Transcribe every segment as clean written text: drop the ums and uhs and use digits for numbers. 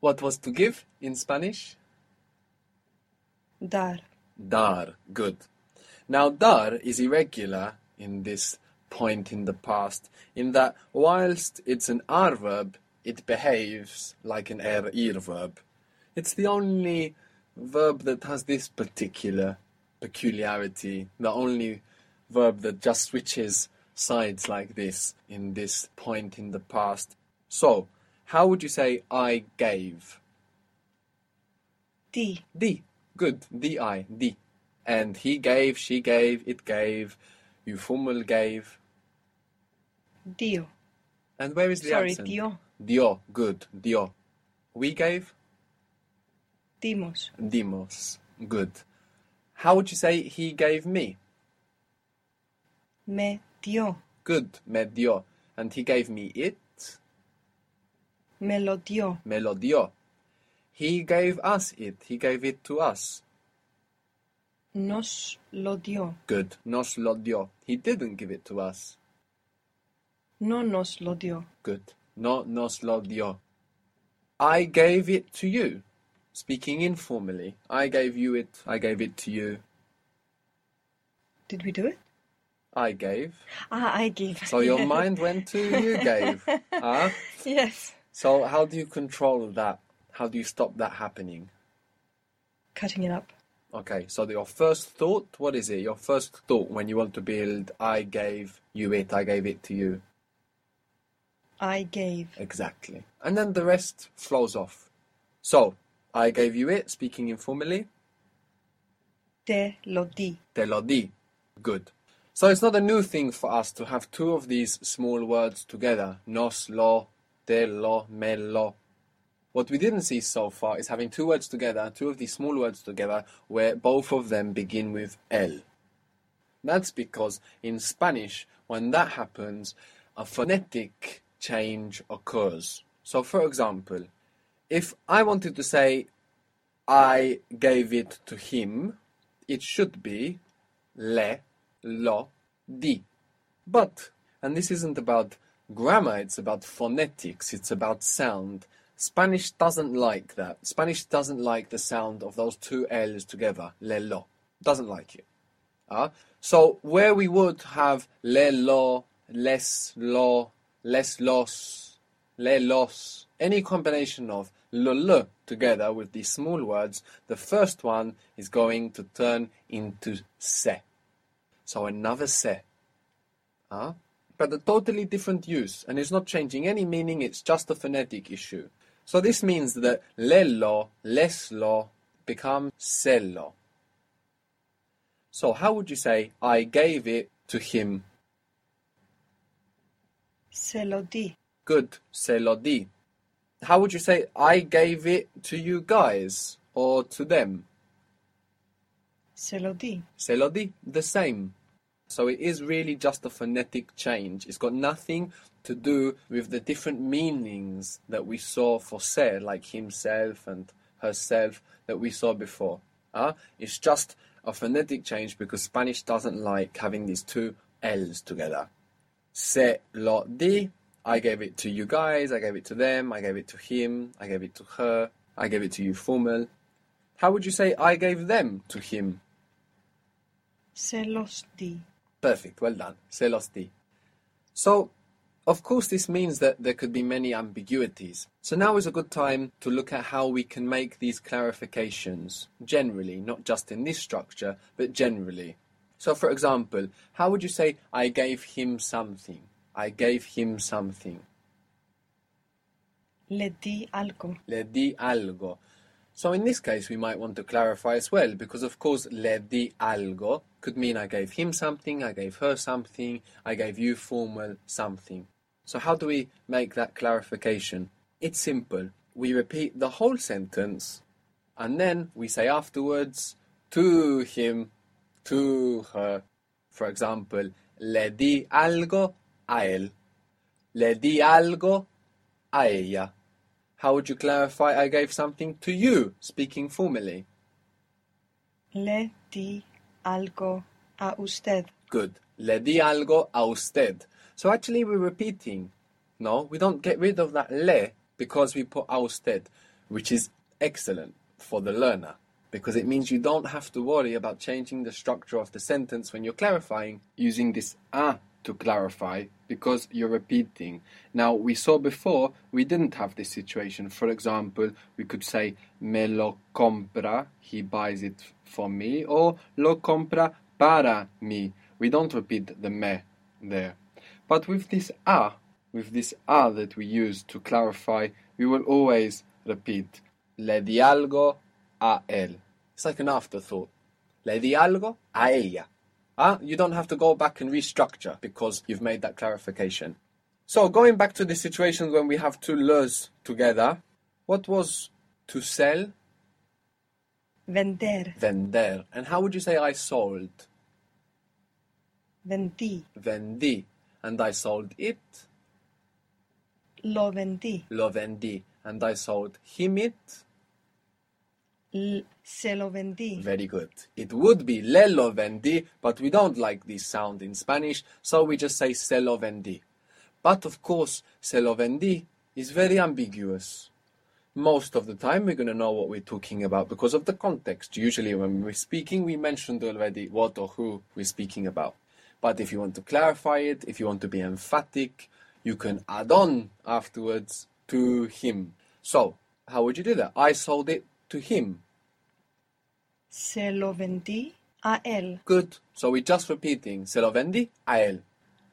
What was to give in Spanish? Dar. Dar. Good. Now, dar is irregular in this point in the past, in that whilst it's an R verb, it behaves like an ir verb. It's the only verb that has this particular peculiarity, the only verb that just switches sides like this in this point in the past. So, how would you say I gave? Di. Di. Good. Di. Di. And he gave, she gave, it gave, Euformal gave. Dio. And where is the accent? Dio. Dio. Good. Dio. We gave? Dimos. Dimos. Good. How would you say he gave me? Me dio. Good. Me dio. And he gave me it? Me lo dio. Me lo dio. He gave us it. He gave it to us. Nos lo dio. Good. Nos lo dio. He didn't give it to us. No nos lo dio. Good. No nos lo dio. I gave it to you. Speaking informally. I gave you it. I gave it to you. Did we do it? I gave. I gave. So your mind went to you gave. Yes. So how do you control that? How do you stop that happening? Cutting it up. Okay, so your first thought, what is it? Your first thought when you want to build, I gave you it, I gave it to you. I gave. Exactly. And then the rest flows off. So, I gave you it, speaking informally. Te lo di. Te lo di. Good. So it's not a new thing for us to have two of these small words together. Nos lo, te lo, me lo. What we didn't see so far is having two words together, two of these small words together, where both of them begin with L. That's because in Spanish, when that happens, a phonetic change occurs. So, for example, if I wanted to say, I gave it to him, it should be le, lo, di. But, and this isn't about grammar, it's about phonetics, it's about sound. Spanish doesn't like that. Spanish doesn't like the sound of those two L's together. Le lo. Doesn't like it. So where we would have le lo, les lo, les los, le los, any combination of lo together with these small words, the first one is going to turn into se. So another se. But a totally different use. And it's not changing any meaning. It's just a phonetic issue. So this means that lelo, leslo become sello. So how would you say I gave it to him? Se lo di. Good, se lo di. How would you say I gave it to you guys or to them? Se lo di. Se lo di, the same. So it is really just a phonetic change. It's got nothing to do with the different meanings that we saw for se, like himself and herself, that we saw before. It's just a phonetic change because Spanish doesn't like having these two L's together. Se lo di, I gave it to you guys, I gave it to them, I gave it to him, I gave it to her, I gave it to you formal. How would you say I gave them to him? Se los di. Perfect, well done. Se los di. So, of course, this means that there could be many ambiguities. So now is a good time to look at how we can make these clarifications generally, not just in this structure, but generally. So, for example, how would you say, I gave him something? I gave him something. Le di algo. Le di algo. So in this case, we might want to clarify as well, because of course, le di algo could mean I gave him something, I gave her something, I gave you formal something. So how do we make that clarification? It's simple. We repeat the whole sentence and then we say afterwards, to him, to her. For example, le di algo a él. Le di algo a ella. How would you clarify I gave something to you, speaking formally? Le di algo a usted. Good. Le di algo a usted. So actually we're repeating. No, we don't get rid of that le because we put a usted. which is excellent for the learner, because it means you don't have to worry about changing the structure of the sentence when you're clarifying using this a to clarify, because you're repeating. Now, we saw before we didn't have this situation. For example, we could say me lo compra, he buys it for me, or lo compra para mí. We don't repeat the me there. But with this a that we use to clarify, we will always repeat le di algo a él. It's like an afterthought. Le di algo a ella. You don't have to go back and restructure because you've made that clarification. So going back to the situation when we have two le's together, what was to sell? Vender. Vender. And how would you say I sold? Vendí. Vendí. And I sold it? Lo vendí. Lo vendí. And I sold him it? Se lo vendí. Very good. It would be le lo vendí, but we don't like this sound in Spanish, so we just say se lo vendí. But of course, se lo vendí is very ambiguous. Most of the time we're going to know what we're talking about because of the context. Usually when we're speaking, we mentioned already what or who we're speaking about. But if you want to clarify it, if you want to be emphatic, you can add on afterwards to him. So, how would you do that? I sold it to him. Se lo vendí a él. Good. So we're just repeating. Se lo vendí a él.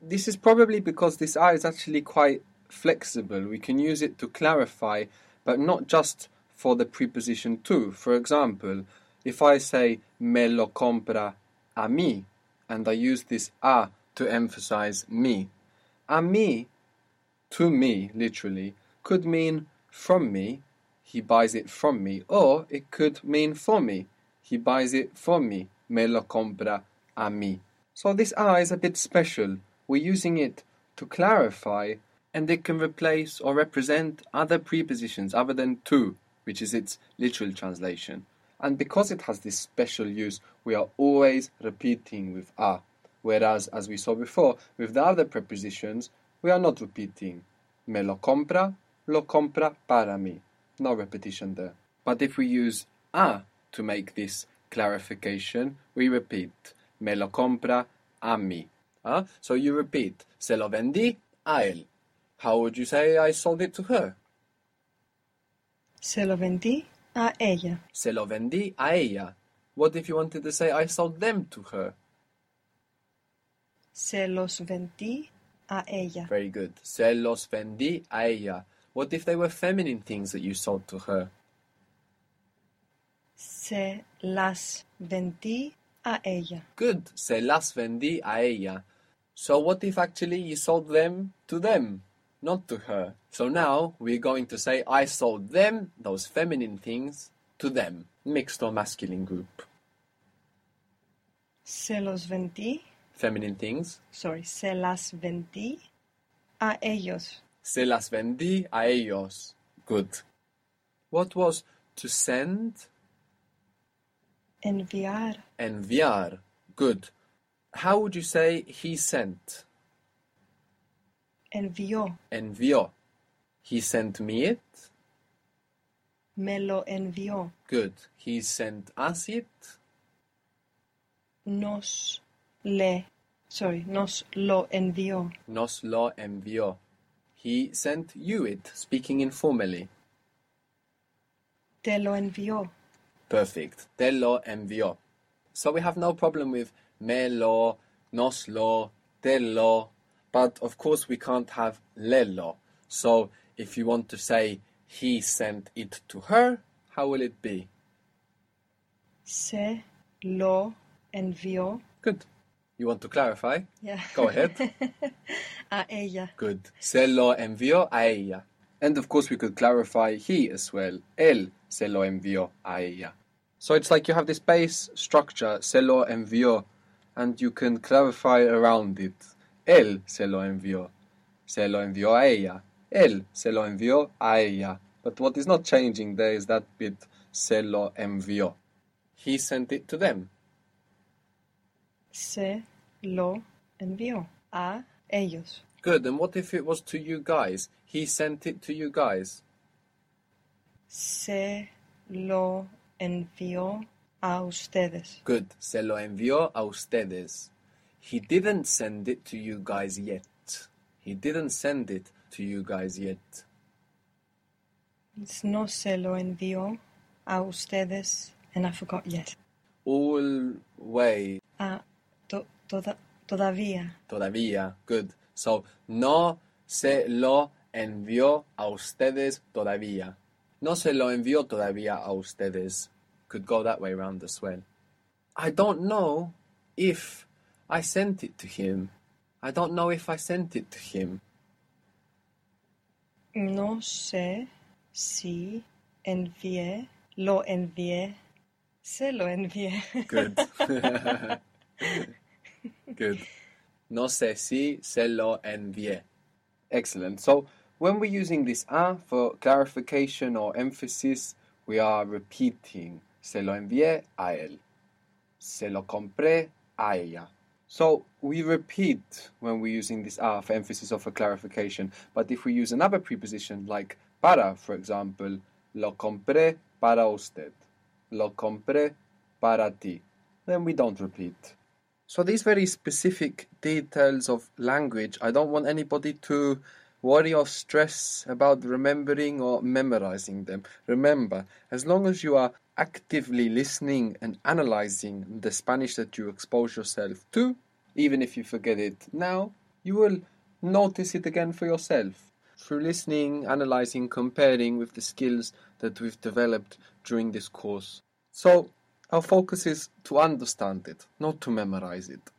This is probably because this a is actually quite flexible. We can use it to clarify, but not just for the preposition to. For example, if I say me lo compra a mí, and I use this a to emphasize me. A mí, to me, literally, could mean from me, he buys it from me, or it could mean for me. He buys it for me. Me lo compra a mí. So this a is a bit special. We're using it to clarify, and it can replace or represent other prepositions other than to, which is its literal translation. And because it has this special use, we are always repeating with a. Whereas, as we saw before, with the other prepositions, we are not repeating. Me lo compra para mí. No repetition there. But if we use a to make this clarification, we repeat me lo compra a mí. So you repeat se lo vendí a él. How would you say I sold it to her? Se lo vendí a ella. Se lo vendí a ella. What if you wanted to say I sold them to her? Se los vendí a ella. Very good. Se los vendí a ella. What if they were feminine things that you sold to her? Se las vendí a ella. Good. Se las vendí a ella. So what if actually you sold them to them, not to her? So now we're going to say I sold them, those feminine things, to them. Mixed or masculine group. Se los vendí. Feminine things. Sorry. Se las vendí a ellos. Se las vendí a ellos. Good. What was to send? Enviar. Enviar. Good. How would you say he sent? Envió. Envió. He sent me it? Me lo envió. Good. He sent us it? Nos lo envió. Nos lo envió. He sent you it, speaking informally. Te lo envió. Perfect. Te lo envió. So we have no problem with me lo, nos lo, te lo. But of course we can't have le lo. So if you want to say he sent it to her, how will it be? Se lo envió. Good. You want to clarify? Yeah. Go ahead. A ella. Good. Se lo envió a ella. And of course we could clarify he as well. Él se lo envió a ella. So it's like you have this base structure, se lo envió, and you can clarify around it. Él se lo envió. Se lo envió a ella. Él se lo envió a ella. But what is not changing there is that bit, se lo envió. He sent it to them. Se lo envió a ellos. Good. And what if it was to you guys? He sent it to you guys. Se lo envió a ustedes. Good. Se lo envió a ustedes. He didn't send it to you guys yet. He didn't send it to you guys yet. It's no se lo envió a ustedes, and I forgot yet. All way. Todavía. Todavía. Good. So, no se lo envió a ustedes todavía. No se lo envió todavía a ustedes. Could go that way round as well. I don't know if I sent it to him. I don't know if I sent it to him. No sé si envié, lo envié, se lo envié. Good. Good. No sé si se lo envié. Excellent. So, when we're using this a for clarification or emphasis, we are repeating. Se lo envié a él. Se lo compré a ella. So, we repeat when we're using this a for emphasis or for clarification. But if we use another preposition, like para, for example, lo compré para usted. Lo compré para ti. Then we don't repeat. So, these very specific details of language, I don't want anybody to worry or stress about remembering or memorizing them. Remember, as long as you are actively listening and analyzing the Spanish that you expose yourself to, even if you forget it now, you will notice it again for yourself through listening, analyzing, comparing with the skills that we've developed during this course. So, our focus is to understand it, not to memorize it.